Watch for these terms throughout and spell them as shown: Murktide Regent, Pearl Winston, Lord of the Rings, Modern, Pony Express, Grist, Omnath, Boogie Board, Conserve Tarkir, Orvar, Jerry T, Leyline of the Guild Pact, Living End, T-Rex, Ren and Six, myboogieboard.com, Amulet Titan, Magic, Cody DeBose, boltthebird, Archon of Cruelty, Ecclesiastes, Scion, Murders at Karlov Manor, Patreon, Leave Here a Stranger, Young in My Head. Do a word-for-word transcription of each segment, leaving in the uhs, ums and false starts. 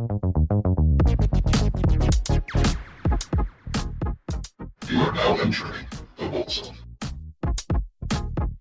You are now entering the Bolt Zone.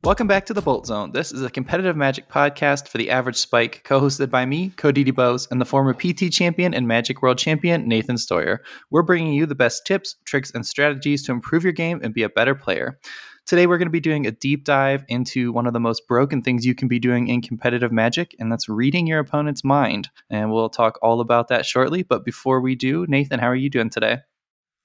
Welcome back to the Bolt Zone. This is a competitive Magic podcast for the average spike, co-hosted by me, Cody DeBose, and the former P T champion and Magic World champion, Nathan Stoyer. We're bringing you the best tips, tricks, and strategies to improve your game and be a better player. Today, we're going to be doing a deep dive into one of the most broken things you can be doing in competitive Magic, and that's reading your opponent's mind. And we'll talk all about that shortly. But before we do, Nathan, how are you doing today?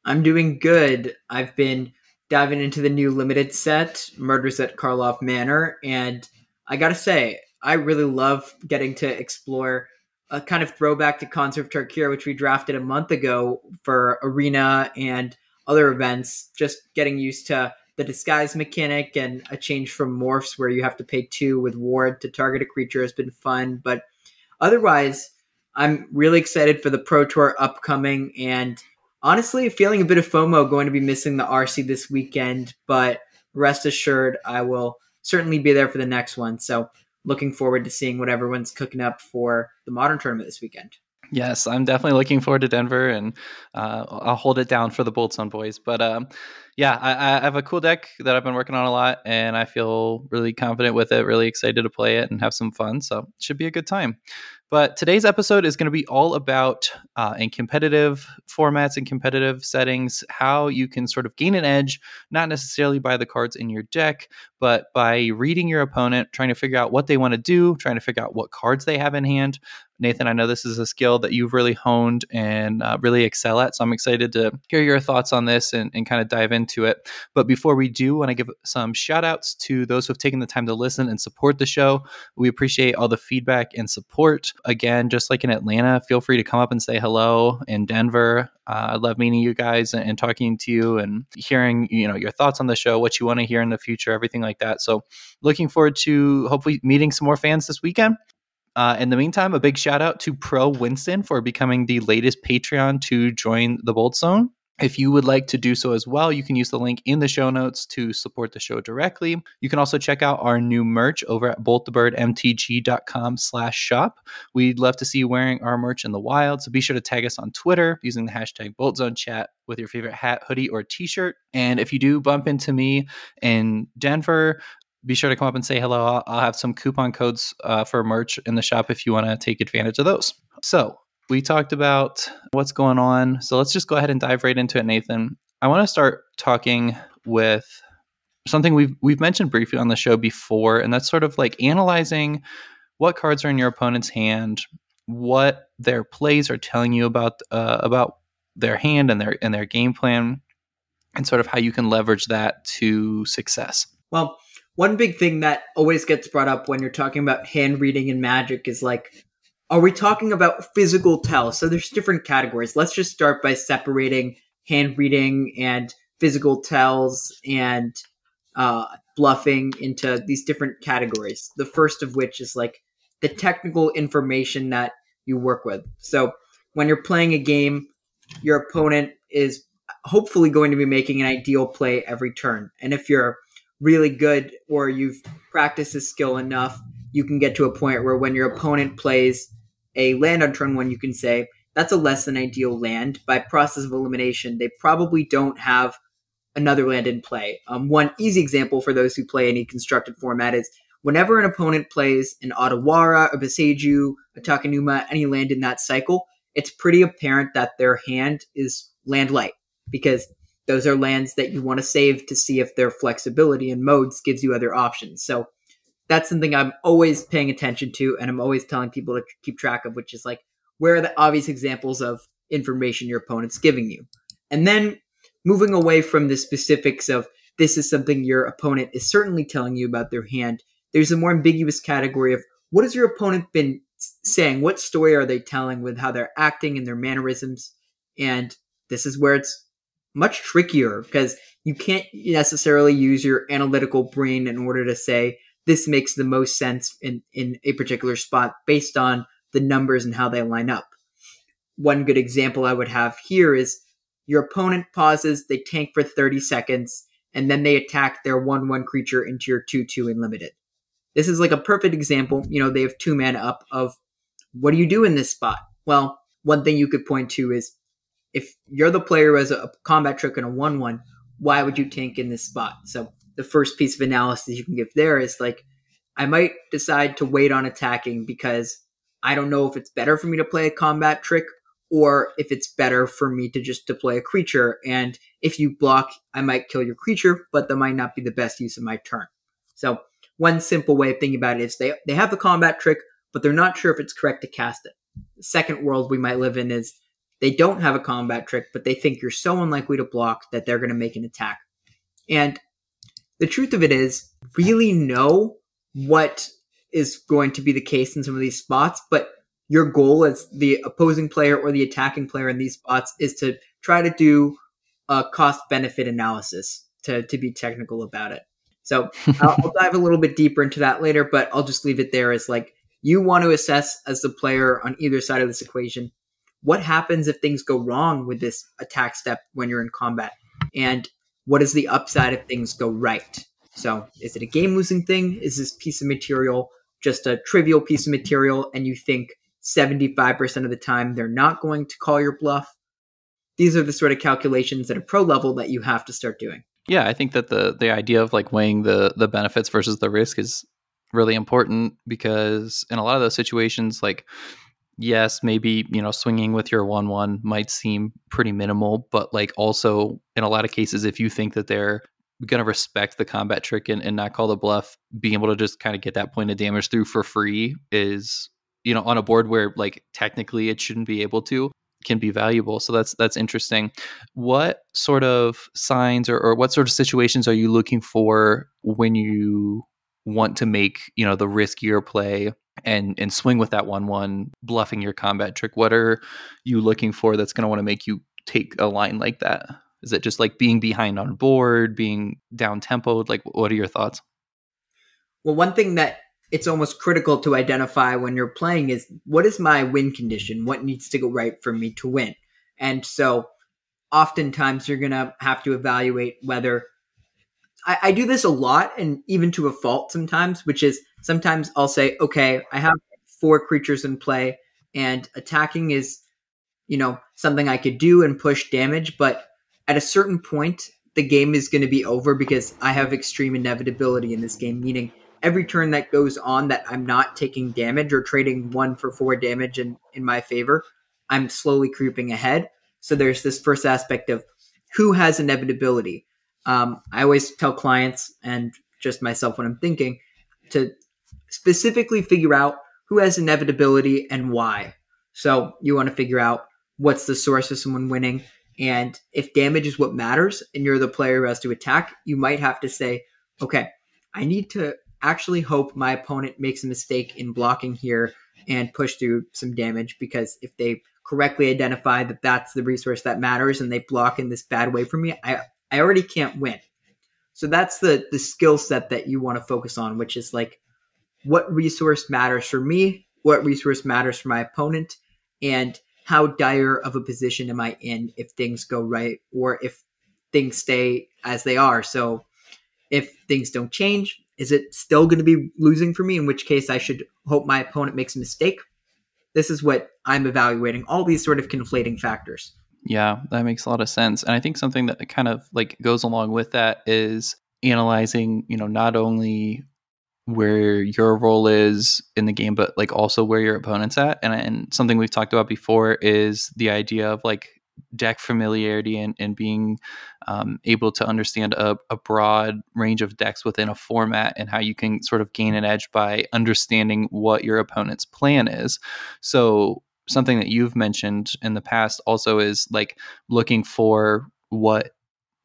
I'm doing good. I've been diving into the new limited set, Murders at Karlov Manor, and I gotta say, I really love getting to explore a kind of throwback to Conserve Tarkir, which we drafted a month ago for Arena and other events, just getting used to the disguise mechanic and a change from morphs where you have to pay two with ward to target a creature has been fun. But otherwise, I'm really excited for the Pro Tour upcoming, and honestly, feeling a bit of FOMO going to be missing the R C this weekend, but rest assured, I will certainly be there for the next one. So looking forward to seeing what everyone's cooking up for the Modern tournament this weekend. Yes, I'm definitely looking forward to Denver, and uh, I'll hold it down for the Bolt Zone boys. But um, yeah, I, I have a cool deck that I've been working on a lot, and I feel really confident with it, really excited to play it and have some fun. So it should be a good time. But today's episode is going to be all about, uh, in competitive formats and competitive settings, how you can sort of gain an edge, not necessarily by the cards in your deck, but by reading your opponent, trying to figure out what they want to do, trying to figure out what cards they have in hand. Nathan, I know this is a skill that you've really honed and uh, really excel at, so I'm excited to hear your thoughts on this and, and kind of dive into it. But before we do, I want to give some shout outs to those who have taken the time to listen and support the show. We appreciate all the feedback and support. Again, just like in Atlanta, feel free to come up and say hello. In Denver, uh, I love meeting you guys and, and talking to you and hearing, you know, your thoughts on the show, what you want to hear in the future, everything like that. So looking forward to hopefully meeting some more fans this weekend. Uh, in the meantime, a big shout out to Pearl Winston for becoming the latest Patreon to join the Bolt Zone. If you would like to do so as well, you can use the link in the show notes to support the show directly. You can also check out our new merch over at bolt the bird m t g dot com slash shop. We'd love to see you wearing our merch in the wild, so be sure to tag us on Twitter using the hashtag BoltZoneChat with your favorite hat, hoodie, or t-shirt. And if you do bump into me in Denver, be sure to come up and say hello. I'll have some coupon codes uh, for merch in the shop if you want to take advantage of those. So we talked about what's going on. So let's just go ahead and dive right into it, Nathan. I want to start talking with something we've we've mentioned briefly on the show before, and that's sort of like analyzing what cards are in your opponent's hand, what their plays are telling you about uh, about their hand and their and their game plan, and sort of how you can leverage that to success. Well, one big thing that always gets brought up when you're talking about hand reading in Magic is like, are we talking about physical tell? So there's different categories. Let's just start by separating hand reading and physical tells and uh, bluffing into these different categories. The first of which is like the technical information that you work with. So when you're playing a game, your opponent is hopefully going to be making an ideal play every turn. And if you're really good or you've practiced this skill enough, you can get to a point where when your opponent plays a land on turn one, you can say, that's a less than ideal land. By process of elimination, they probably don't have another land in play. Um, one easy example for those who play any constructed format is whenever an opponent plays an Otawara, a Boseju, a Takenuma, any land in that cycle, it's pretty apparent that their hand is land light because those are lands that you want to save to see if their flexibility and modes gives you other options. So that's something I'm always paying attention to, and I'm always telling people to keep track of, which is like, where are the obvious examples of information your opponent's giving you? And then moving away from the specifics of this is something your opponent is certainly telling you about their hand, there's a more ambiguous category of what has your opponent been saying? What story are they telling with how they're acting and their mannerisms? And this is where it's much trickier because you can't necessarily use your analytical brain in order to say, this makes the most sense in, in a particular spot based on the numbers and how they line up. One good example I would have here is your opponent pauses, they tank for thirty seconds, and then they attack their one one creature into your two two in limited. This is like a perfect example. You know, they have two mana up of what do you do in this spot? Well, one thing you could point to is if you're the player who has a combat trick and a one one, why would you tank in this spot? So the first piece of analysis you can give there is like, I might decide to wait on attacking because I don't know if it's better for me to play a combat trick or if it's better for me to just deploy a creature. And if you block, I might kill your creature, but that might not be the best use of my turn. So one simple way of thinking about it is they, they have the combat trick, but they're not sure if it's correct to cast it. The second world we might live in is they don't have a combat trick, but they think you're so unlikely to block that they're going to make an attack. And the truth of it is, really know what is going to be the case in some of these spots, but your goal as the opposing player or the attacking player in these spots is to try to do a cost-benefit analysis, to, to be technical about it. So I'll, I'll dive a little bit deeper into that later, but I'll just leave it there as like, you want to assess as the player on either side of this equation, what happens if things go wrong with this attack step when you're in combat? And what is the upside if things go right? So is it a game-losing thing? Is this piece of material just a trivial piece of material and you think seventy-five percent of the time they're not going to call your bluff? These are the sort of calculations at a pro level that you have to start doing. Yeah, I think that the the idea of like weighing the the benefits versus the risk is really important, because in a lot of those situations, like, yes, maybe, you know, swinging with your one one might seem pretty minimal, but like also in a lot of cases, if you think that they're going to respect the combat trick and, and not call the bluff, being able to just kind of get that point of damage through for free is, you know, on a board where like technically it shouldn't be able to, can be valuable. So that's that's interesting. What sort of signs or, or what sort of situations are you looking for when you want to make, you know, the riskier play and and swing with that one one, bluffing your combat trick? What are you looking for that's going to want to make you take a line like that? Is it just like being behind on board, being down-tempoed? Like, what are your thoughts? Well, one thing that it's almost critical to identify when you're playing is, what is my win condition? What needs to go right for me to win? And so oftentimes you're going to have to evaluate whether... I, I do this a lot, and even to a fault sometimes, which is sometimes I'll say, okay, I have four creatures in play, and attacking is, you know, something I could do and push damage, but at a certain point, the game is going to be over because I have extreme inevitability in this game, meaning every turn that goes on that I'm not taking damage or trading one for four damage in, in my favor, I'm slowly creeping ahead. So there's this first aspect of who has inevitability. Um, I always tell clients and just myself when I'm thinking to specifically figure out who has inevitability and why. So you want to figure out what's the source of someone winning. And if damage is what matters and you're the player who has to attack, you might have to say, okay, I need to actually hope my opponent makes a mistake in blocking here and push through some damage, because if they correctly identify that that's the resource that matters and they block in this bad way for me, I, I already can't win. So that's the, the skill set that you want to focus on, which is like, what resource matters for me, what resource matters for my opponent, and how dire of a position am I in if things go right or if things stay as they are? So if things don't change, is it still going to be losing for me? In which case I should hope my opponent makes a mistake. This is what I'm evaluating, all these sort of conflating factors. Yeah, that makes a lot of sense. And I think something that kind of like goes along with that is analyzing, you know, not only where your role is in the game, but like also where your opponent's at. And, and something we've talked about before is the idea of like deck familiarity and, and being um, able to understand a, a broad range of decks within a format and how you can sort of gain an edge by understanding what your opponent's plan is. So something that you've mentioned in the past also is like looking for what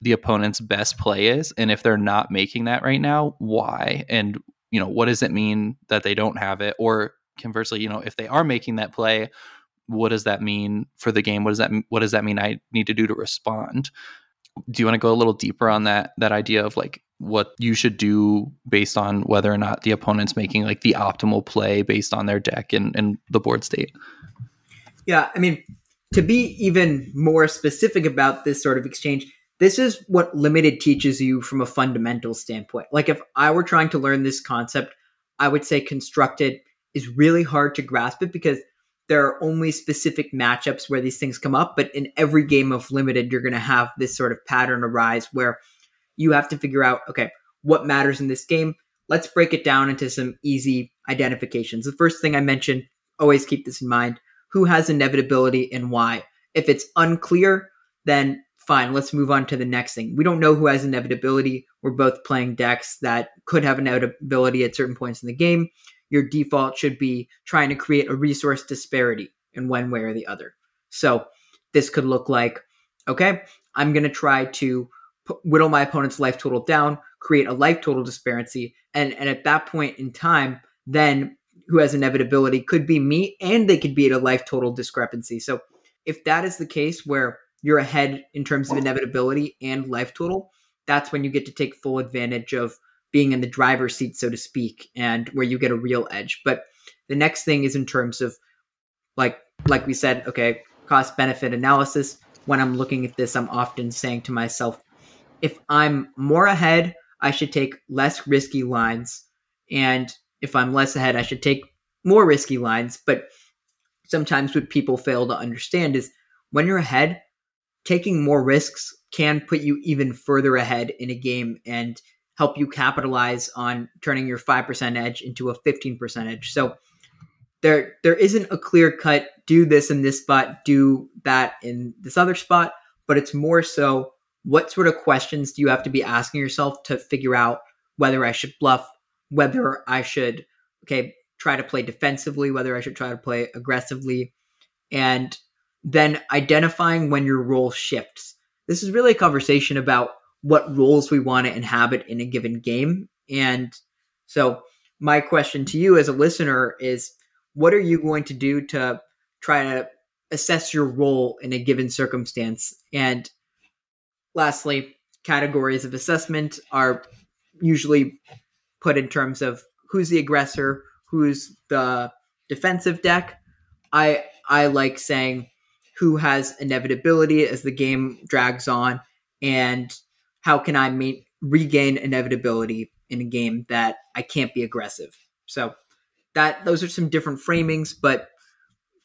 the opponent's best play is. And if they're not making that right now, why? And you know, what does it mean that they don't have it? Or conversely, you know, if they are making that play, what does that mean for the game? What does that, what does that mean I need to do to respond? Do you want to go a little deeper on that, that idea of like what you should do based on whether or not the opponent's making like the optimal play based on their deck and, and the board state? Yeah. I mean, to be even more specific about this sort of exchange, this is what limited teaches you from a fundamental standpoint. Like if I were trying to learn this concept, I would say constructed is really hard to grasp it because there are only specific matchups where these things come up, but in every game of limited, you're going to have this sort of pattern arise where you have to figure out, okay, what matters in this game? Let's break it down into some easy identifications. The first thing I mentioned, always keep this in mind, who has inevitability and why? If it's unclear, then fine, let's move on to the next thing. We don't know who has inevitability. We're both playing decks that could have inevitability at certain points in the game. Your default should be trying to create a resource disparity in one way or the other. So this could look like, okay, I'm going to try to p- whittle my opponent's life total down, create a life total disparity. And, and at that point in time, then who has inevitability could be me, and they could be at a life total discrepancy. So if that is the case where you're ahead in terms of inevitability and life total, that's when you get to take full advantage of being in the driver's seat, so to speak, and where you get a real edge. But the next thing is in terms of, like, like we said, okay, cost benefit analysis. When I'm looking at this, I'm often saying to myself, if I'm more ahead, I should take less risky lines. And if I'm less ahead, I should take more risky lines. But sometimes what people fail to understand is when you're ahead, taking more risks can put you even further ahead in a game and help you capitalize on turning your five percent edge into a fifteen percent edge. So there, there isn't a clear cut, do this in this spot, do that in this other spot, but it's more so what sort of questions do you have to be asking yourself to figure out whether I should bluff, whether I should, okay, try to play defensively, whether I should try to play aggressively, and then identifying when your role shifts. This is really a conversation about what roles we want to inhabit in a given game. And so my question to you as a listener is, what are you going to do to try to assess your role in a given circumstance? And lastly, categories of assessment are usually put in terms of who's the aggressor, who's the defensive deck. I, I like saying who has inevitability as the game drags on, and how can I ma- regain inevitability in a game that I can't be aggressive? So that those are some different framings, but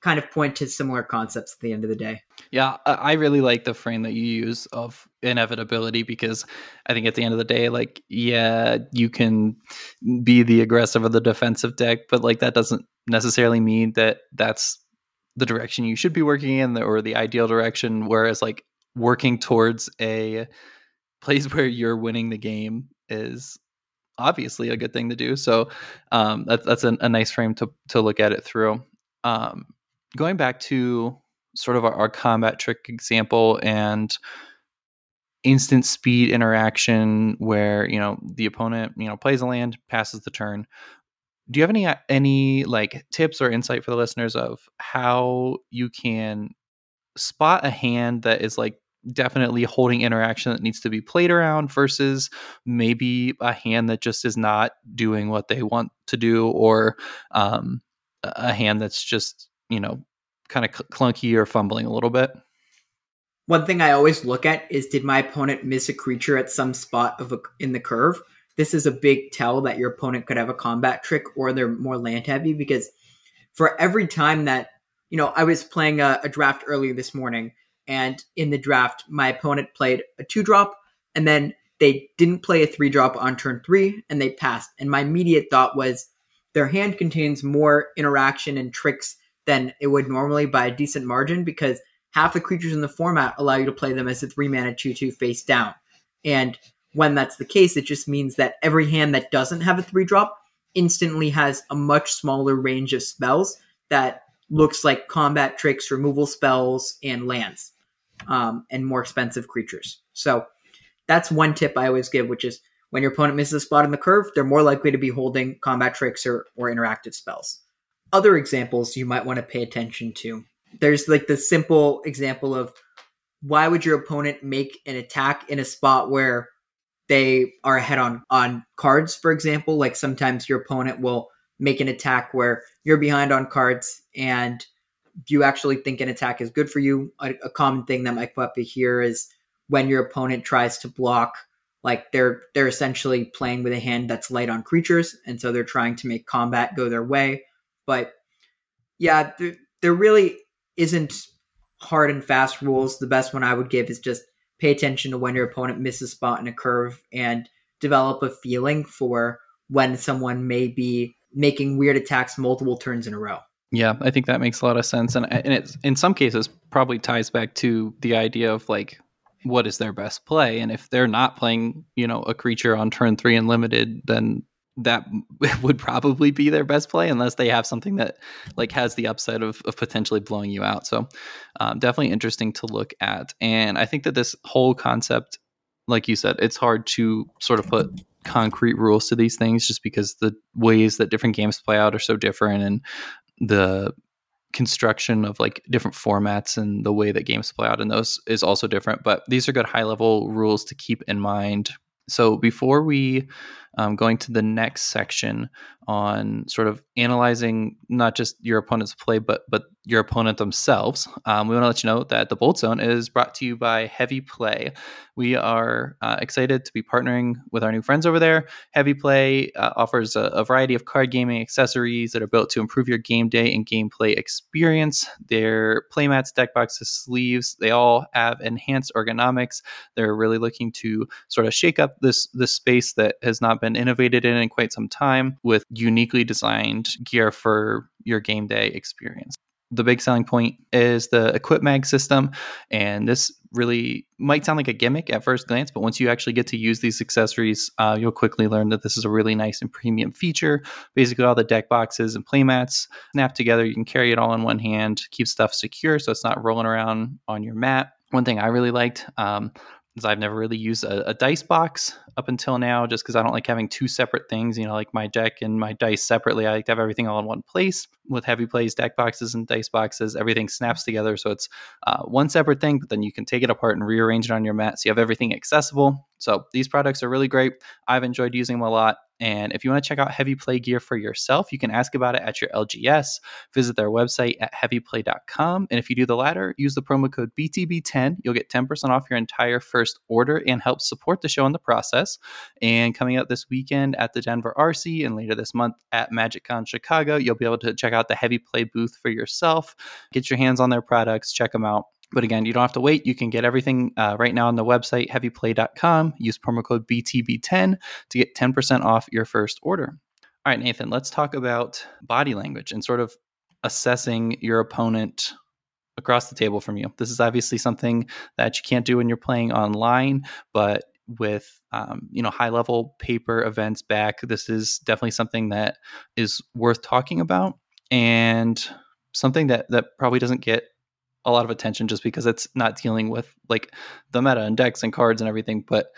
kind of point to similar concepts at the end of the day. Yeah, I really like the frame that you use of inevitability, because I think at the end of the day, like, yeah, you can be the aggressive or the defensive deck, but like that doesn't necessarily mean that that's the direction you should be working in or the ideal direction. Whereas like working towards a place where you're winning the game is obviously a good thing to do. So um, that, that's a, a nice frame to to look at it through. Um, going back to sort of our, our combat trick example and instant speed interaction where, you know, the opponent, you know, plays a land, passes the turn. Do you have any, any like tips or insight for the listeners of how you can spot a hand that is like definitely holding interaction that needs to be played around versus maybe a hand that just is not doing what they want to do, or um, a hand that's just, you know, kind of cl- clunky or fumbling a little bit? One thing I always look at is, did my opponent miss a creature at some spot of a, in the curve? This is a big tell that your opponent could have a combat trick or they're more land heavy, because for every time that, you know, I was playing a, a draft earlier this morning, and in the draft, my opponent played a two drop and then they didn't play a three drop on turn three and they passed. And my immediate thought was their hand contains more interaction and tricks than it would normally by a decent margin, because half the creatures in the format allow you to play them as a three mana two, two face down. And when that's the case, it just means that every hand that doesn't have a three drop instantly has a much smaller range of spells that looks like combat tricks, removal spells, and lands, um, and more expensive creatures. So that's one tip I always give, which is when your opponent misses a spot in the curve, they're more likely to be holding combat tricks or, or interactive spells. Other examples you might want to pay attention to. There's like the simple example of, why would your opponent make an attack in a spot where they are ahead on, on cards, for example? Like sometimes your opponent will make an attack where you're behind on cards and you actually think an attack is good for you. A, a common thing that might come up here is when your opponent tries to block, like they're they're essentially playing with a hand that's light on creatures, and so they're trying to make combat go their way. But yeah, th- there really isn't hard and fast rules. The best one I would give is just pay attention to when your opponent misses a spot in a curve and develop a feeling for when someone may be making weird attacks multiple turns in a row. Yeah, I think that makes a lot of sense. And, and it's, in some cases, probably ties back to the idea of, like, what is their best play? And if they're not playing, you know, a creature on turn three and limited, then that would probably be their best play unless they have something that, like, has the upside of, of potentially blowing you out. So um, definitely interesting to look at. And I think that this whole concept, like you said, it's hard to sort of put concrete rules to these things just because the ways that different games play out are so different, and the construction of, like, different formats and the way that games play out in those is also different. But these are good high level rules to keep in mind. So before we um, go into the next section on sort of analyzing not just your opponent's play, but but your opponent themselves, um, we want to let you know that the Bolt Zone is brought to you by Heavy Play. We are uh, excited to be partnering with our new friends over there. Heavy Play uh, offers a, a variety of card gaming accessories that are built to improve your game day and gameplay experience. Their playmats, deck boxes, sleeves, they all have enhanced ergonomics. They're really looking to sort of shake up this, this space that has not been innovated in in quite some time with uniquely designed gear for your game day experience. The big selling point is the EquipMag system, and this really might sound like a gimmick at first glance, but once you actually get to use these accessories, uh, you'll quickly learn that this is a really nice and premium feature. Basically, all the deck boxes and playmats snap together. You can carry it all in one hand, keep stuff secure so it's not rolling around on your mat. One thing I really liked, um, is I've never really used a, a dice box up until now, just because I don't like having two separate things, you know, like my deck and my dice separately. I like to have everything all in one place. With Heavy Plays, deck boxes and dice boxes, everything snaps together. So it's uh, one separate thing, but then you can take it apart and rearrange it on your mat. So you have everything accessible. So these products are really great. I've enjoyed using them a lot. And if you want to check out Heavy Play gear for yourself, you can ask about it at your L G S. Visit their website at heavy play dot com. And if you do the latter, use the promo code B T B ten. You'll get ten percent off your entire first order and help support the show in the process. And coming out this weekend at the Denver R C and later this month at MagicCon Chicago, you'll be able to check out the Heavy Play booth for yourself. Get your hands on their products, check them out. But again, you don't have to wait. You can get everything uh, right now on the website, heavy play dot com. Use promo code B T B ten to get ten percent off your first order. All right, Nathan, let's talk about body language and sort of assessing your opponent across the table from you. This is obviously something that you can't do when you're playing online, but with um, you know, high-level paper events back, this is definitely something that is worth talking about and something that, that probably doesn't get a lot of attention just because it's not dealing with, like, the meta and decks and cards and everything, but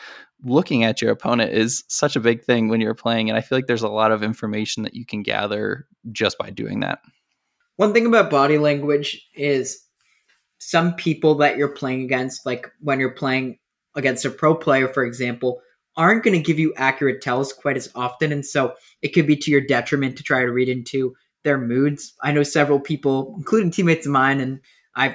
looking at your opponent is such a big thing when you're playing. And I feel like there's a lot of information that you can gather just by doing that. One thing about body language is some people that you're playing against, like when you're playing against a pro player, for example, aren't going to give you accurate tells quite as often. And so it could be to your detriment to try to read into their moods. I know several people, including teammates of mine, and I'm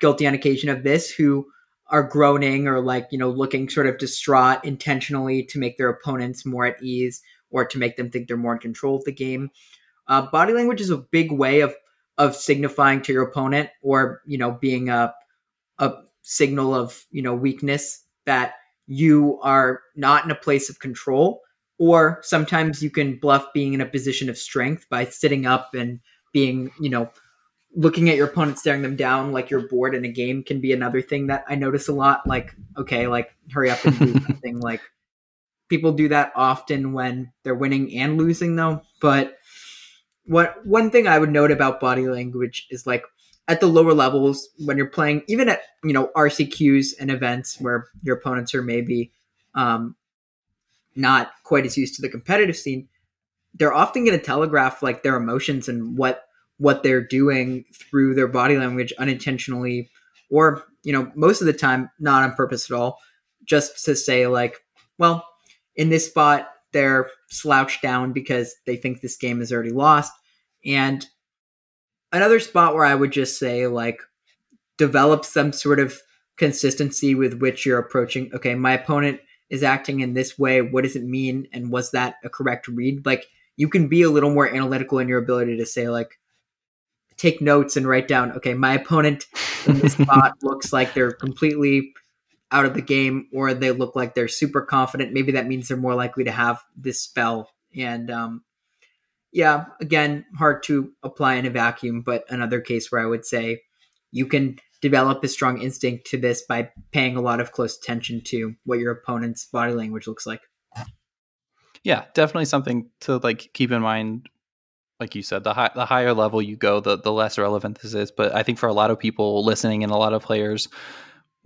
guilty on occasion of this, who are groaning or, like, you know, looking sort of distraught intentionally to make their opponents more at ease or to make them think they're more in control of the game. Uh, body language is a big way of, of signifying to your opponent, or, you know, being a, a signal of, you know, weakness that you are not in a place of control. Or sometimes you can bluff being in a position of strength by sitting up and being, you know, looking at your opponent, staring them down like you're bored in a game can be another thing that I notice a lot. Like, okay, like, hurry up and do something. Like, people do that often when they're winning and losing, though. But what one thing I would note about body language is, like, at the lower levels when you're playing, even at, you know, R C Qs and events where your opponents are maybe um, not quite as used to the competitive scene, they're often going to telegraph, like, their emotions and what, what they're doing through their body language unintentionally, or, you know, most of the time, not on purpose at all, just to say, like, well, in this spot, they're slouched down because they think this game is already lost. And another spot where I would just say, like, develop some sort of consistency with which you're approaching, okay, my opponent is acting in this way. What does it mean? And was that a correct read? Like, you can be a little more analytical in your ability to say, like, take notes and write down, okay, my opponent in this spot looks like they're completely out of the game, or they look like they're super confident. Maybe that means they're more likely to have this spell. And um, yeah, again, hard to apply in a vacuum, but another case where I would say you can develop a strong instinct to this by paying a lot of close attention to what your opponent's body language looks like. Yeah, definitely something to like keep in mind. Like you said, the high, the higher level you go, the, the less relevant this is. But I think for a lot of people listening and a lot of players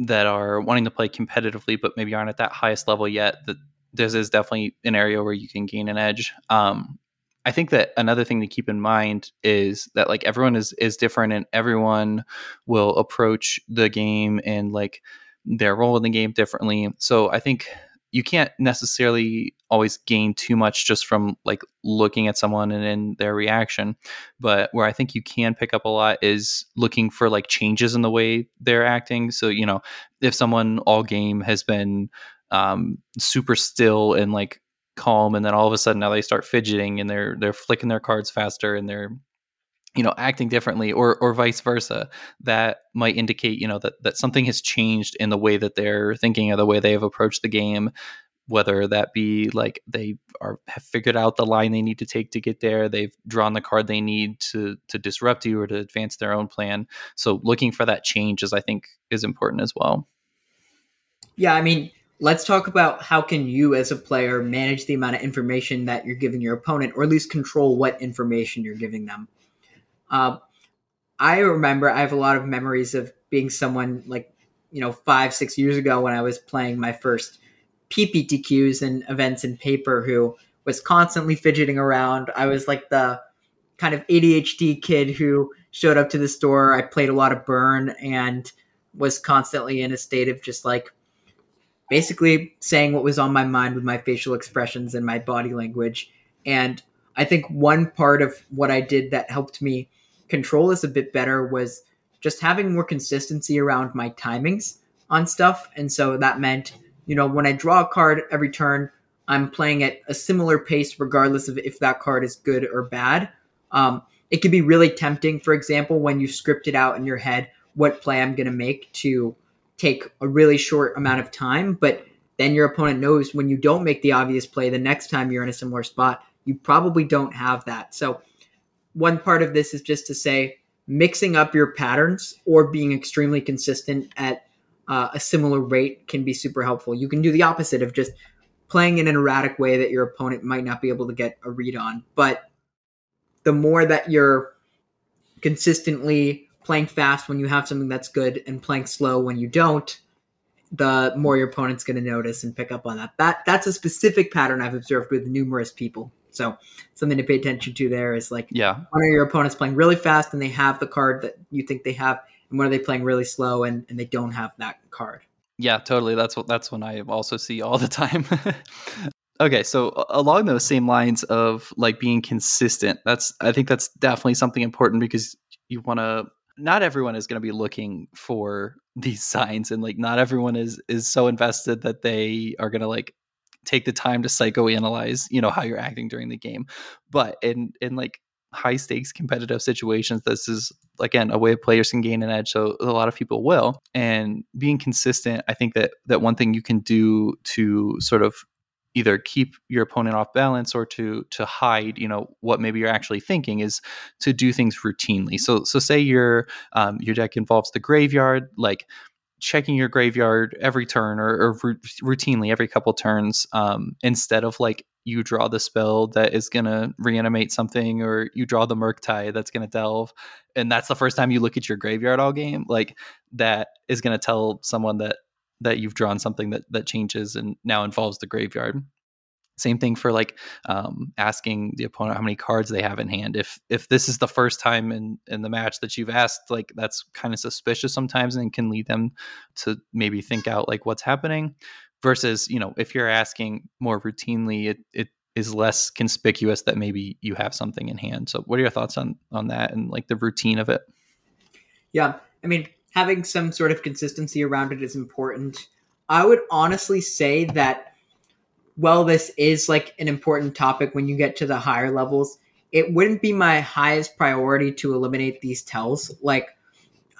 that are wanting to play competitively, but maybe aren't at that highest level yet, that this is definitely an area where you can gain an edge. Um, I think that another thing to keep in mind is that like everyone is, is different, and everyone will approach the game and like their role in the game differently. So I think you can't necessarily always gain too much just from like looking at someone and in their reaction. But where I think you can pick up a lot is looking for like changes in the way they're acting. So, you know, if someone all game has been um, super still and like calm, and then all of a sudden now they start fidgeting and they're, they're flicking their cards faster and they're, you know, acting differently, or or vice versa, that might indicate, you know, that, that something has changed in the way that they're thinking or the way they have approached the game, whether that be like they are have figured out the line they need to take to get there, they've drawn the card they need to to disrupt you or to advance their own plan. So looking for that change is, I think, is important as well. Yeah, I mean, let's talk about how can you as a player manage the amount of information that you're giving your opponent, or at least control what information you're giving them. Uh, I remember I have a lot of memories of being someone like, you know, five, six years ago when I was playing my first P P T Qs and events in paper, who was constantly fidgeting around. I was like the kind of A D H D kid who showed up to the store. I played a lot of burn and was constantly in a state of just like basically saying what was on my mind with my facial expressions and my body language. And I think one part of what I did that helped me control this a bit better was just having more consistency around my timings on stuff. And so that meant, you know, when I draw a card every turn, I'm playing at a similar pace, regardless of if that card is good or bad. Um, it can be really tempting, for example, when you script it out in your head, what play I'm going to make, to take a really short amount of time. But then your opponent knows when you don't make the obvious play, the next time you're in a similar spot, you probably don't have that. So one part of this is just to say mixing up your patterns or being extremely consistent at uh, a similar rate can be super helpful. You can do the opposite of just playing in an erratic way that your opponent might not be able to get a read on. But the more that you're consistently playing fast when you have something that's good and playing slow when you don't, the more your opponent's going to notice and pick up on that. That that's a specific pattern I've observed with numerous people. So something to pay attention to there is like, yeah, when are your opponents playing really fast and they have the card that you think they have, and when are they playing really slow and, and they don't have that card? Yeah, totally. That's what, that's one I also see all the time. Okay. So along those same lines of like being consistent, that's, I think that's definitely something important, because you want to, not everyone is going to be looking for these signs, and like, not everyone is, is so invested that they are going to like, take the time to psychoanalyze, you know, how you're acting during the game. But in in like high stakes competitive situations, this is again a way players can gain an edge. So a lot of people will, and being consistent, I think that that one thing you can do to sort of either keep your opponent off balance or to to hide, you know, what maybe you're actually thinking, is to do things routinely. So so say your um, your deck involves the graveyard, like checking your graveyard every turn, or, or r- routinely every couple turns, um, instead of like you draw the spell that is going to reanimate something, or you draw the Murktide that's going to delve, and that's the first time you look at your graveyard all game. Like that is going to tell someone that that you've drawn something that that changes and now involves the graveyard. Same thing for like um, asking the opponent how many cards they have in hand. If if this is the first time in, in the match that you've asked, like that's kind of suspicious sometimes and can lead them to maybe think out like what's happening. Versus, you know, if you're asking more routinely, it, it is less conspicuous that maybe you have something in hand. So what are your thoughts on, on that and like the routine of it? Yeah, I mean, having some sort of consistency around it is important. I would honestly say that, well, this is like an important topic when you get to the higher levels, it wouldn't be my highest priority to eliminate these tells. Like,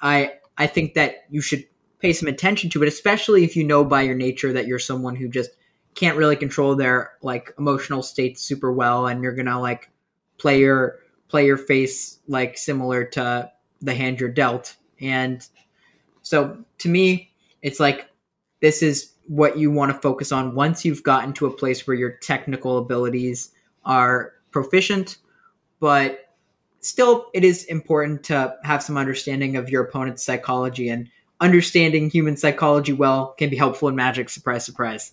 I I think that you should pay some attention to it, especially if you know by your nature that you're someone who just can't really control their like emotional states super well, and you're gonna like play your play your face like similar to the hand you're dealt. And so to me, it's like this is what you want to focus on once you've gotten to a place where your technical abilities are proficient, but still it is important to have some understanding of your opponent's psychology, and understanding human psychology well can be helpful in Magic. Surprise, surprise.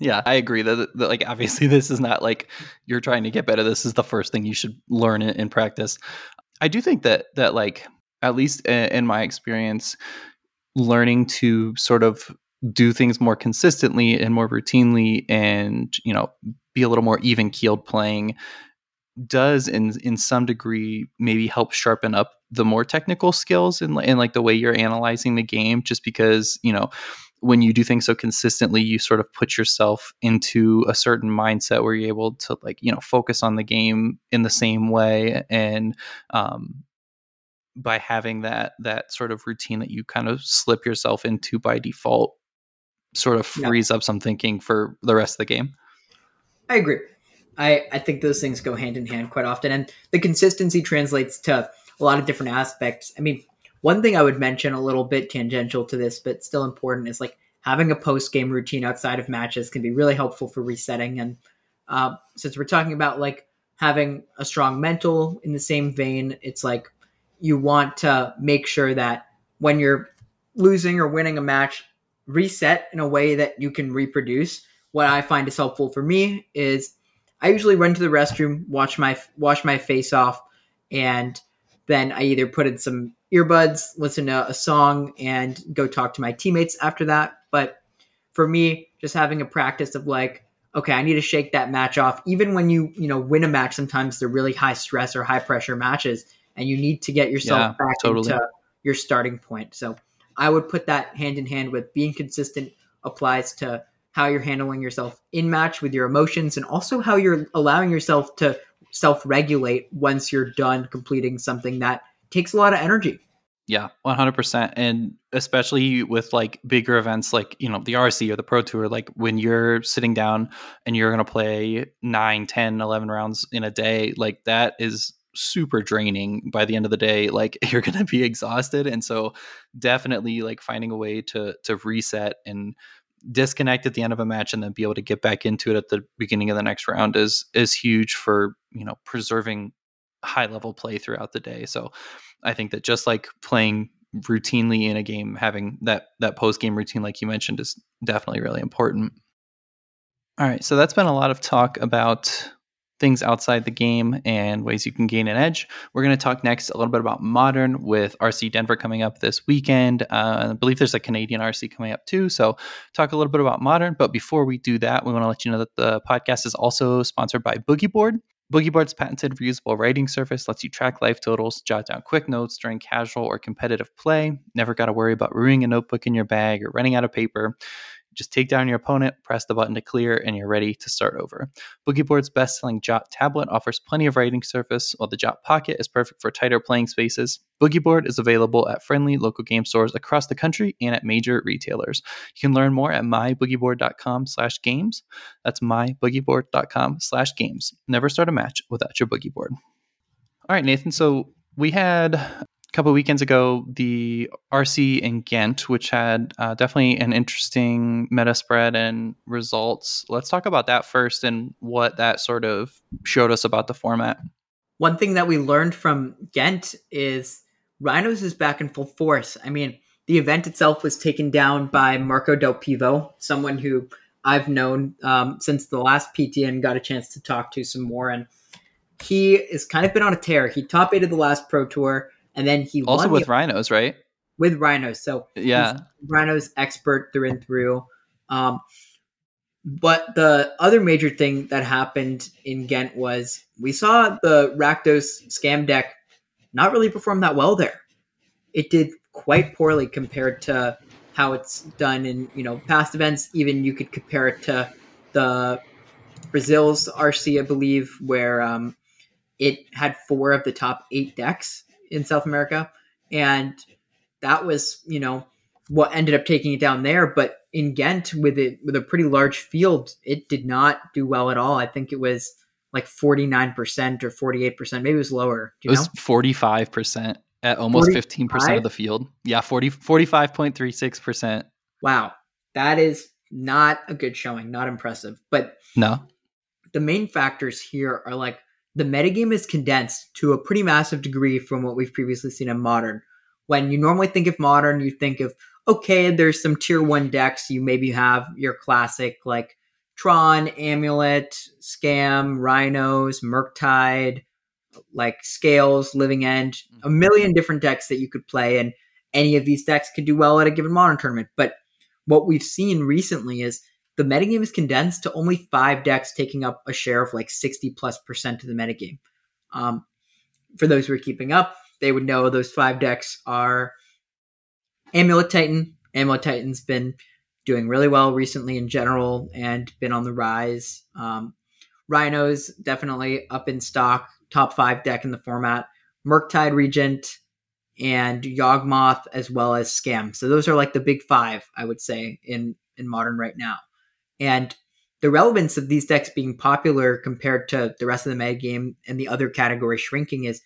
Yeah, I agree that, that like obviously this is not like you're trying to get better. This is the first thing you should learn in, in practice. I do think that that like at least in my experience, learning to sort of do things more consistently and more routinely, and you know, be a little more even-keeled playing does in in some degree maybe help sharpen up the more technical skills and and like the way you're analyzing the game, just because, you know, when you do things so consistently, you sort of put yourself into a certain mindset where you're able to like, you know, focus on the game in the same way. And um, by having that, that sort of routine that you kind of slip yourself into by default sort of frees yeah. up some thinking for the rest of the game. I agree. I, I think those things go hand in hand quite often. And the consistency translates to a lot of different aspects. I mean, one thing I would mention a little bit tangential to this, but still important, is like having a post-game routine outside of matches can be really helpful for resetting. And uh, since we're talking about like having a strong mental in the same vein, it's like you want to make sure that when you're losing or winning a match, reset in a way that you can reproduce. What I find is helpful for me is I usually run to the restroom, wash my wash my face off, and then I either put in some earbuds, listen to a song, and go talk to my teammates after that. But for me, just having a practice of like, okay, I need to shake that match off. Even when you, you know, win a match, sometimes they're really high stress or high pressure matches, and you need to get yourself yeah, back totally. into your starting point. So I would put that hand in hand with being consistent applies to how you're handling yourself in match with your emotions, and also how you're allowing yourself to self-regulate once you're done completing something that takes a lot of energy. Yeah, one hundred percent. And especially with like bigger events like, you know, the R C or the Pro Tour, like when you're sitting down and you're going to play nine, ten, eleven rounds in a day, like that is super draining by the end of the day. Like you're going to be exhausted. And so definitely like finding a way to to reset and disconnect at the end of a match and then be able to get back into it at the beginning of the next round is is huge for, you know, preserving high level play throughout the day. So I think that just like playing routinely in a game, having that that post game routine like you mentioned is definitely really important. All right, so that's been a lot of talk about things outside the game and ways you can gain an edge. We're going to talk next a little bit about Modern with R C Denver coming up this weekend. Uh, I believe there's a Canadian R C coming up too. So talk a little bit about Modern. But before we do that, we want to let you know that the podcast is also sponsored by Boogie Board. Boogie Board's patented reusable writing surface lets you track life totals, jot down quick notes during casual or competitive play. Never got to worry about ruining a notebook in your bag or running out of paper. Just take down your opponent, press the button to clear, and you're ready to start over. Boogie Board's best-selling Jot tablet offers plenty of writing surface, while the Jot Pocket is perfect for tighter playing spaces. Boogie Board is available at friendly local game stores across the country and at major retailers. You can learn more at my boogie board dot com slash games. That's my boogie board dot com slash games. Never start a match without your Boogie Board. All right, Nathan, so we had a couple of weekends ago, the R C in Ghent, which had uh, definitely an interesting meta spread and results. Let's talk about that first and what that sort of showed us about the format. One thing that we learned from Ghent is Rhinos is back in full force. I mean, the event itself was taken down by Marco Del Pivo, someone who I've known um, since the last P T N, got a chance to talk to some more. And he has kind of been on a tear. He top aided the last Pro Tour. And then he also won with the- Rhinos, right? With Rhinos. So yeah, Rhinos expert through and through. Um, but the other major thing that happened in Ghent was we saw the Rakdos scam deck not really perform that well there. It did quite poorly compared to how it's done in, you know, past events. Even you could compare it to the Brazil's R C, I believe, where um, it had four of the top eight decks in South America. And that was, you know, what ended up taking it down there. But in Ghent, with it, with a pretty large field, it did not do well at all. I think it was like forty-nine percent or forty-eight percent. Maybe it was lower. Do you it was know? forty-five percent at almost forty-five? fifteen percent of the field. Yeah, forty forty-five point three six percent. Wow. That is not a good showing. Not impressive. But no, the main factors here are like the metagame is condensed to a pretty massive degree from what we've previously seen in Modern. When you normally think of Modern, you think of, okay, there's some tier one decks. You maybe have your classic like Tron, Amulet, Scam, Rhinos, Murktide, like Scales, Living End, a million different decks that you could play. And any of these decks could do well at a given Modern tournament. But what we've seen recently is the metagame is condensed to only five decks taking up a share of like sixty plus percent of the metagame. Um, for those who are keeping up, they would know those five decks are Amulet Titan. Amulet Titan's been doing really well recently in general and been on the rise. Um, Rhinos, definitely up in stock, top five deck in the format. Murktide Regent and Yawgmoth, as well as Scam. So those are like the big five, I would say, in, in Modern right now. And the relevance of these decks being popular compared to the rest of the metagame and the other category shrinking is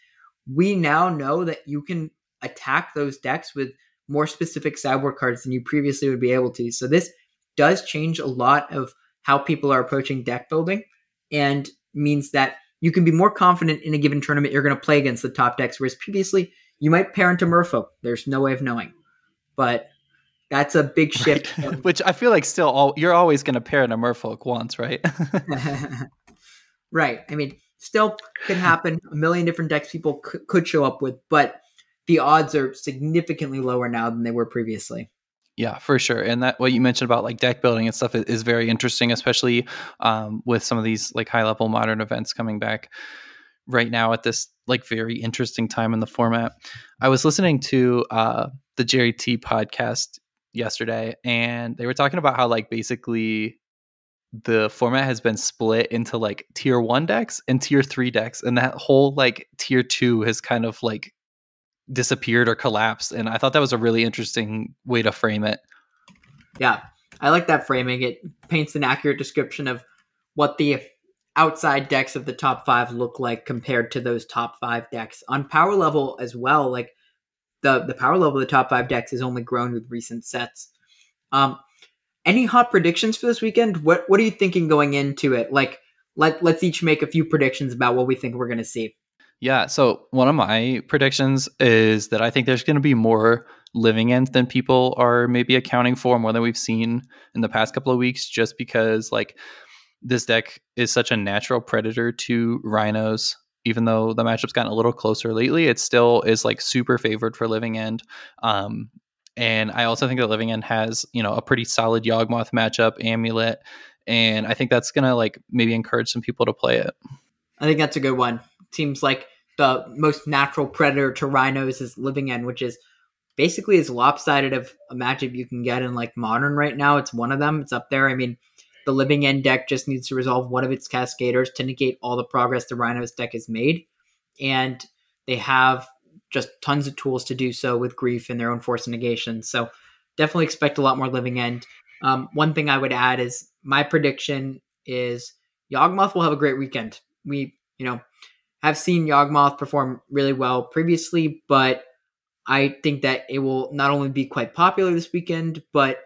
we now know that you can attack those decks with more specific sideboard cards than you previously would be able to. So this does change a lot of how people are approaching deck building and means that you can be more confident in a given tournament you're going to play against the top decks, whereas previously you might pair into Merfolk. There's no way of knowing. But that's a big shift. Right. Which I feel like still all, you're always going to pair in a Merfolk once, right? Right. I mean, still can happen. A million different decks people c- could show up with, but the odds are significantly lower now than they were previously. Yeah, for sure. And that what you mentioned about like deck building and stuff is, is very interesting, especially um, with some of these like high level Modern events coming back right now at this like very interesting time in the format. I was listening to uh, the Jerry T podcast yesterday, and they were talking about how like basically the format has been split into like tier one decks and tier three decks, and that whole like tier two has kind of like disappeared or collapsed. And I thought that was a really interesting way to frame it. Yeah, I like that framing. It paints an accurate description of what the outside decks of the top five look like compared to those top five decks on power level as well. Like the the power level of the top five decks has only grown with recent sets. Um, any hot predictions for this weekend? What what are you thinking going into it? Like let let's each make a few predictions about what we think we're going to see. Yeah, so one of my predictions is that I think there's going to be more Living End than people are maybe accounting for, more than we've seen in the past couple of weeks, just because like this deck is such a natural predator to Rhinos. Even though the matchup's gotten a little closer lately, it still is like super favored for Living End. Um, and I also think that Living End has, you know, a pretty solid Yawgmoth matchup, Amulet. And I think that's going to like maybe encourage some people to play it. I think that's a good one. Seems like the most natural predator to Rhinos is Living End, which is basically as lopsided of a matchup you can get in like Modern right now. It's one of them. It's up there. I mean, the Living End deck just needs to resolve one of its Cascaders to negate all the progress the Rhinos deck has made. And they have just tons of tools to do so with Grief and their own Force Negation. So definitely expect a lot more Living End. Um, one thing I would add is my prediction is Yawgmoth will have a great weekend. We, you know, have seen Yawgmoth perform really well previously, but I think that it will not only be quite popular this weekend, but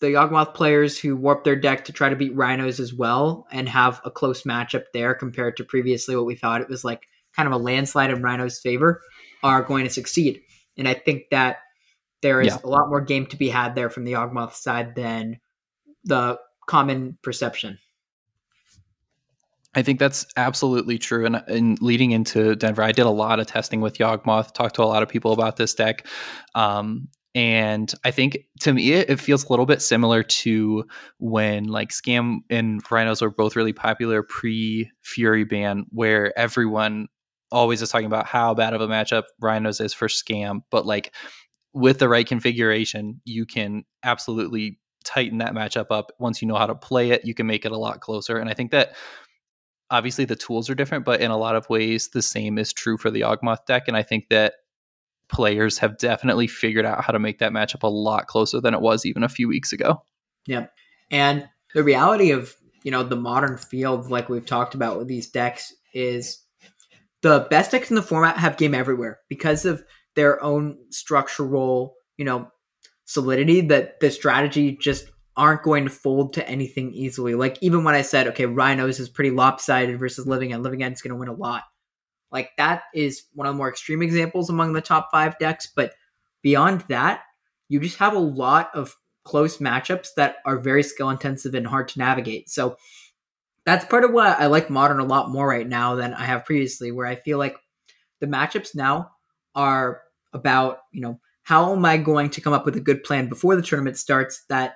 the Yawgmoth players who warp their deck to try to beat Rhinos as well and have a close matchup there compared to previously what we thought it was like kind of a landslide in Rhinos' favor are going to succeed. And I think that there is yeah. a lot more game to be had there from the Yawgmoth side than the common perception. I think that's absolutely true. And, and leading into Denver, I did a lot of testing with Yawgmoth, talked to a lot of people about this deck. Um, And I think to me, it feels a little bit similar to when like Scam and Rhinos were both really popular pre-Fury ban, where everyone always is talking about how bad of a matchup Rhinos is for Scam. But like with the right configuration, you can absolutely tighten that matchup up. Once you know how to play it, you can make it a lot closer. And I think that obviously the tools are different, but in a lot of ways the same is true for the Yawgmoth deck. And I think that players have definitely figured out how to make that matchup a lot closer than it was even a few weeks ago. Yeah. And the reality of, you know, the modern field, like we've talked about with these decks, is the best decks in the format have game everywhere because of their own structural, you know, solidity, that the strategy just aren't going to fold to anything easily. Like even when I said, okay, Rhinos is pretty lopsided versus Living End, Living End is going to win a lot. Like that is one of the more extreme examples among the top five decks. But beyond that, you just have a lot of close matchups that are very skill intensive and hard to navigate. So that's part of why I like Modern a lot more right now than I have previously, where I feel like the matchups now are about, you know, how am I going to come up with a good plan before the tournament starts that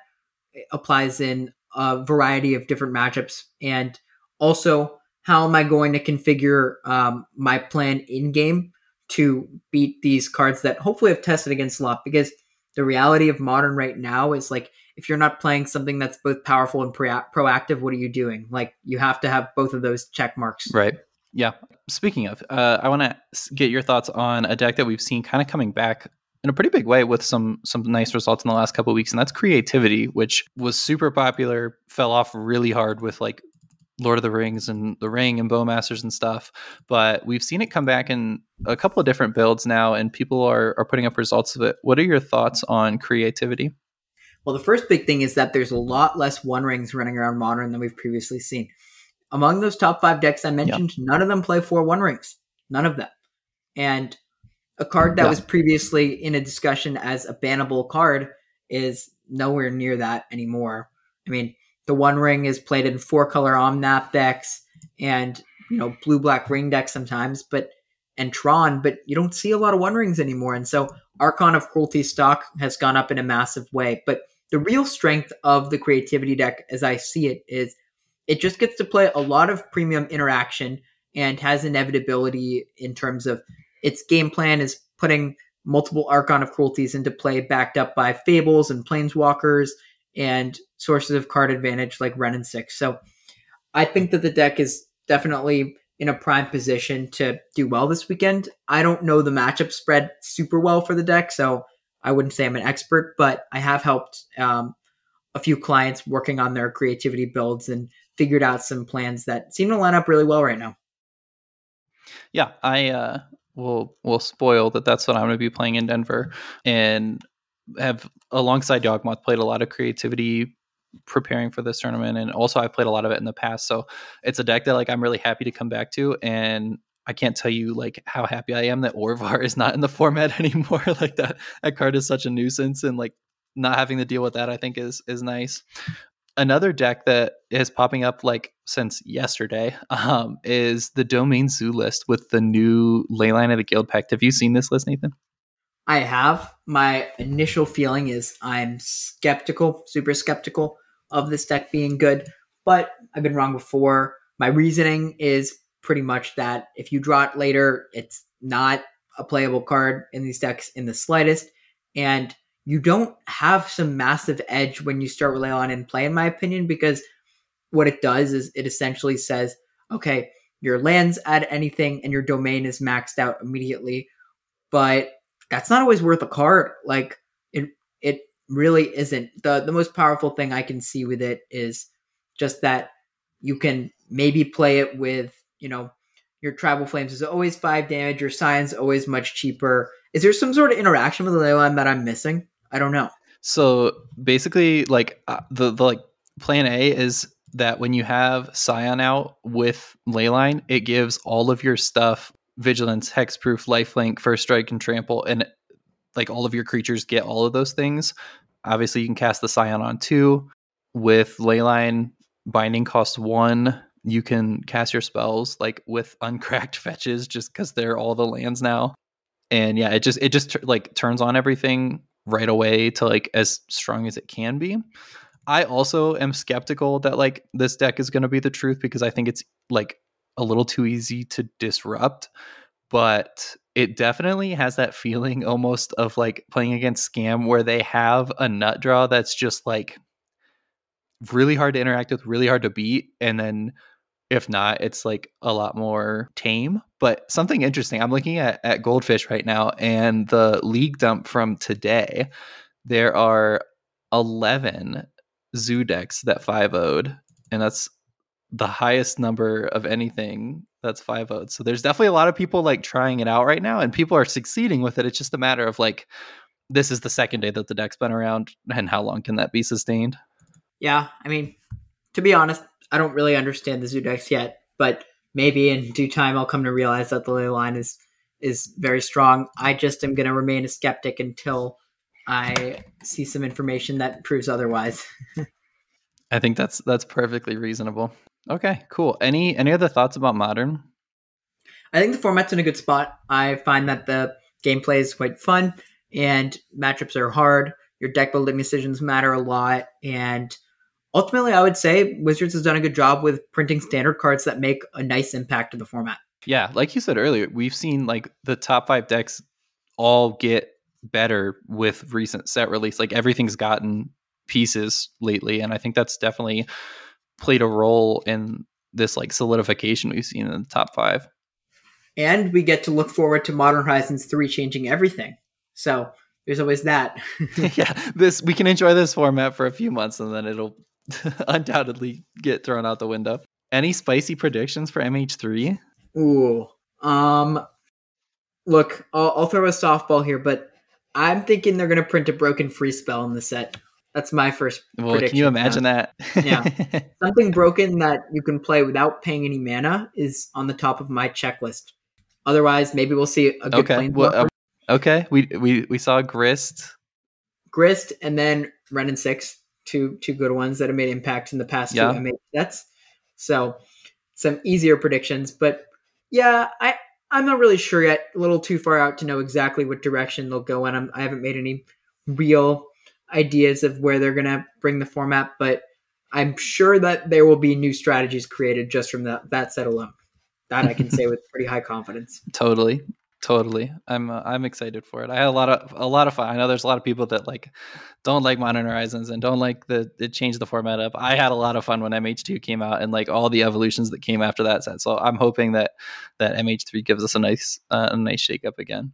applies in a variety of different matchups? And also, how am I going to configure um, my plan in game to beat these cards that hopefully I've tested against a lot? Because the reality of Modern right now is, like, if you're not playing something that's both powerful and pre- proactive, what are you doing? Like, you have to have both of those check marks. Right. Yeah. Speaking of, uh, I want to get your thoughts on a deck that we've seen kind of coming back in a pretty big way with some some nice results in the last couple of weeks, and that's Creativity, which was super popular, fell off really hard with, like, Lord of the Rings and The Ring and Bowmasters and stuff. But we've seen it come back in a couple of different builds now, and people are, are putting up results of it. What are your thoughts on Creativity? Well, the first big thing is that there's a lot less One Rings running around Modern than we've previously seen. Among those top five decks I mentioned, yeah. none of them play four One Rings. None of them. And a card that yeah. was previously in a discussion as a bannable card is nowhere near that anymore. I mean, the One Ring is played in four-color Omnath decks and, you know, blue-black ring decks sometimes, but and Tron, but you don't see a lot of One Rings anymore. And so Archon of Cruelty stock has gone up in a massive way. But the real strength of the Creativity deck, as I see it, is it just gets to play a lot of premium interaction and has inevitability in terms of its game plan is putting multiple Archon of Cruelties into play, backed up by Fables and Planeswalkers and sources of card advantage like Ren and Six. So I think that the deck is definitely in a prime position to do well this weekend. I don't know the matchup spread super well for the deck, so I wouldn't say I'm an expert, but I have helped um, a few clients working on their Creativity builds and figured out some plans that seem to line up really well right now. Yeah, I uh, will will spoil that that's what I'm going to be playing in Denver, and have alongside Yawgmoth played a lot of Creativity preparing for this tournament, and also I've played a lot of it in the past, so it's a deck that, like, I'm really happy to come back to. And I can't tell you, like, how happy I am that Orvar is not in the format anymore. Like that that card is such a nuisance, and, like, not having to deal with that I think is is nice. Another deck that is popping up, like, since yesterday um is the Domain Zoo list with the new Leyline of the Guild Pact. Have you seen this list, Nathan? I have. My initial feeling is I'm skeptical, super skeptical of this deck being good, but I've been wrong before. My reasoning is pretty much that if you draw it later, it's not a playable card in these decks in the slightest, and you don't have some massive edge when you start with Leyline in play, in my opinion, because what it does is it essentially says, okay, your lands add anything and your domain is maxed out immediately, but that's not always worth a card. Like it, it really isn't. The the most powerful thing I can see with it is just that you can maybe play it with, you know, your Tribal Flames is always five damage. Your Scion's always much cheaper. Is there some sort of interaction with the Leyline that I'm missing? I don't know. So basically, like uh, the, the like plan A is that when you have Scion out with Leyline, it gives all of your stuff Vigilance, Hexproof, Lifelink, First Strike, and Trample, and, like, all of your creatures get all of those things. Obviously, you can cast the Scion on two. With Leyline, Binding costs one. You can cast your spells, like, with uncracked fetches just because they're all the lands now. And, yeah, it just, it just like, turns on everything right away to, like, as strong as it can be. I also am skeptical that, like, this deck is going to be the truth because I think it's, like, a little too easy to disrupt, but it definitely has that feeling almost of, like, playing against Scam where they have a nut draw that's just, like, really hard to interact with, really hard to beat, and then If not, it's like a lot more tame. But something interesting, I'm looking at, at Goldfish right now, and the league dump from today, there are eleven zoo decks that five oh'd, and that's the highest number of anything that's five oh'd. So there's definitely a lot of people like trying it out right now, and people are succeeding with it. It's just a matter of like, this is the second day that the deck's been around, and how long can that be sustained? Yeah, I mean, to be honest, I don't really understand the zoo decks yet, but maybe in due time I'll come to realize that the ley line is is very strong. I just am going to remain a skeptic until I see some information that proves otherwise. I think that's that's perfectly reasonable. Okay, cool. Any any other thoughts about Modern? I think the format's in a good spot. I find that the gameplay is quite fun, and matchups are hard. Your deck building decisions matter a lot, and ultimately, I would say Wizards has done a good job with printing standard cards that make a nice impact to the format. Yeah, like you said earlier, we've seen like the top five decks all get better with recent set release. Like everything's gotten pieces lately, and I think that's definitely played a role in this like solidification we've seen in the top five. And we get to look forward to Modern Horizons three changing everything. So there's always that. Yeah, this we can enjoy this format for a few months, and then it'll undoubtedly get thrown out the window. Any spicy predictions for M H three? Ooh. Um, look, I'll, I'll throw a softball here, but I'm thinking they're going to print a broken free spell in the set. That's my first well, prediction. Can you imagine now. that? Yeah. Something broken that you can play without paying any mana is on the top of my checklist. Otherwise, maybe we'll see a good okay. Well, uh, okay. We, we, we saw Grist. Grist and then Ren and Six. Two two good ones that have made impacts in the past yeah. two M H sets. So some easier predictions. But yeah, I, I'm not really sure yet. A little too far out to know exactly what direction they'll go in. I'm, I haven't made any real ideas of where they're going to bring the format, but I'm sure that there will be new strategies created just from the, that set alone. That I can say with pretty high confidence. Totally. Totally. I'm uh, I'm excited for it. I had a lot of a lot of fun. I know there's a lot of people that like don't like Modern Horizons and don't like the it changed the format up. I had a lot of fun when M H two came out and like all the evolutions that came after that set. So I'm hoping that that M H three gives us a nice uh, a nice shake up again.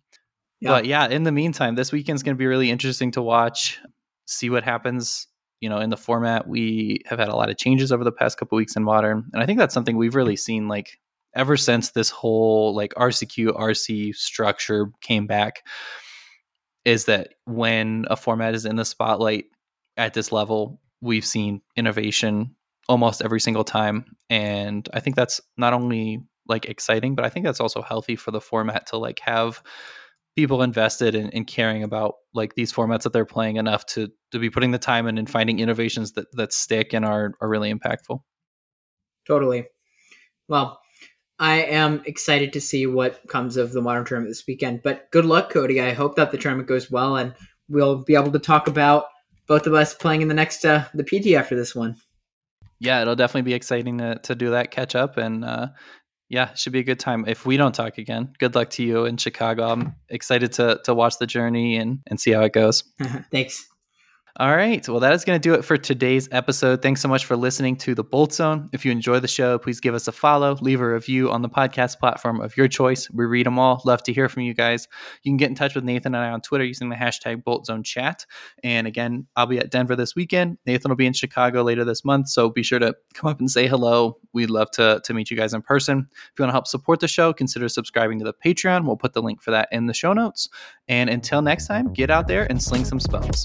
Yeah. But yeah, in the meantime, this weekend's going to be really interesting to watch, see what happens, you know, in the format. We have had a lot of changes over the past couple weeks in Modern, and I think that's something we've really seen like ever since this whole like R C Q R C structure came back, is that when a format is in the spotlight at this level, we've seen innovation almost every single time. And I think that's not only like exciting, but I think that's also healthy for the format to like have people invested in, in caring about like these formats that they're playing enough to to be putting the time in and finding innovations that, that stick and are, are really impactful. Totally. Well, I am excited to see what comes of the Modern tournament this weekend, but good luck, Cody. I hope that the tournament goes well, and we'll be able to talk about both of us playing in the next, uh, the P T after this one. Yeah, it'll definitely be exciting to, to do that catch up, and uh, yeah, it should be a good time. If we don't talk again, good luck to you in Chicago. I'm excited to, to watch the journey and, and see how it goes. Thanks. All right. Well, that is going to do it for today's episode. Thanks so much for listening to The Bolt Zone. If you enjoy the show, please give us a follow, leave a review on the podcast platform of your choice. We read them all. Love to hear from you guys. You can get in touch with Nathan and I on Twitter using the hashtag BoltZoneChat. And again, I'll be at Denver this weekend. Nathan will be in Chicago later this month, so be sure to come up and say hello. We'd love to, to meet you guys in person. If you want to help support the show, consider subscribing to the Patreon. We'll put the link for that in the show notes. And until next time, get out there and sling some spells.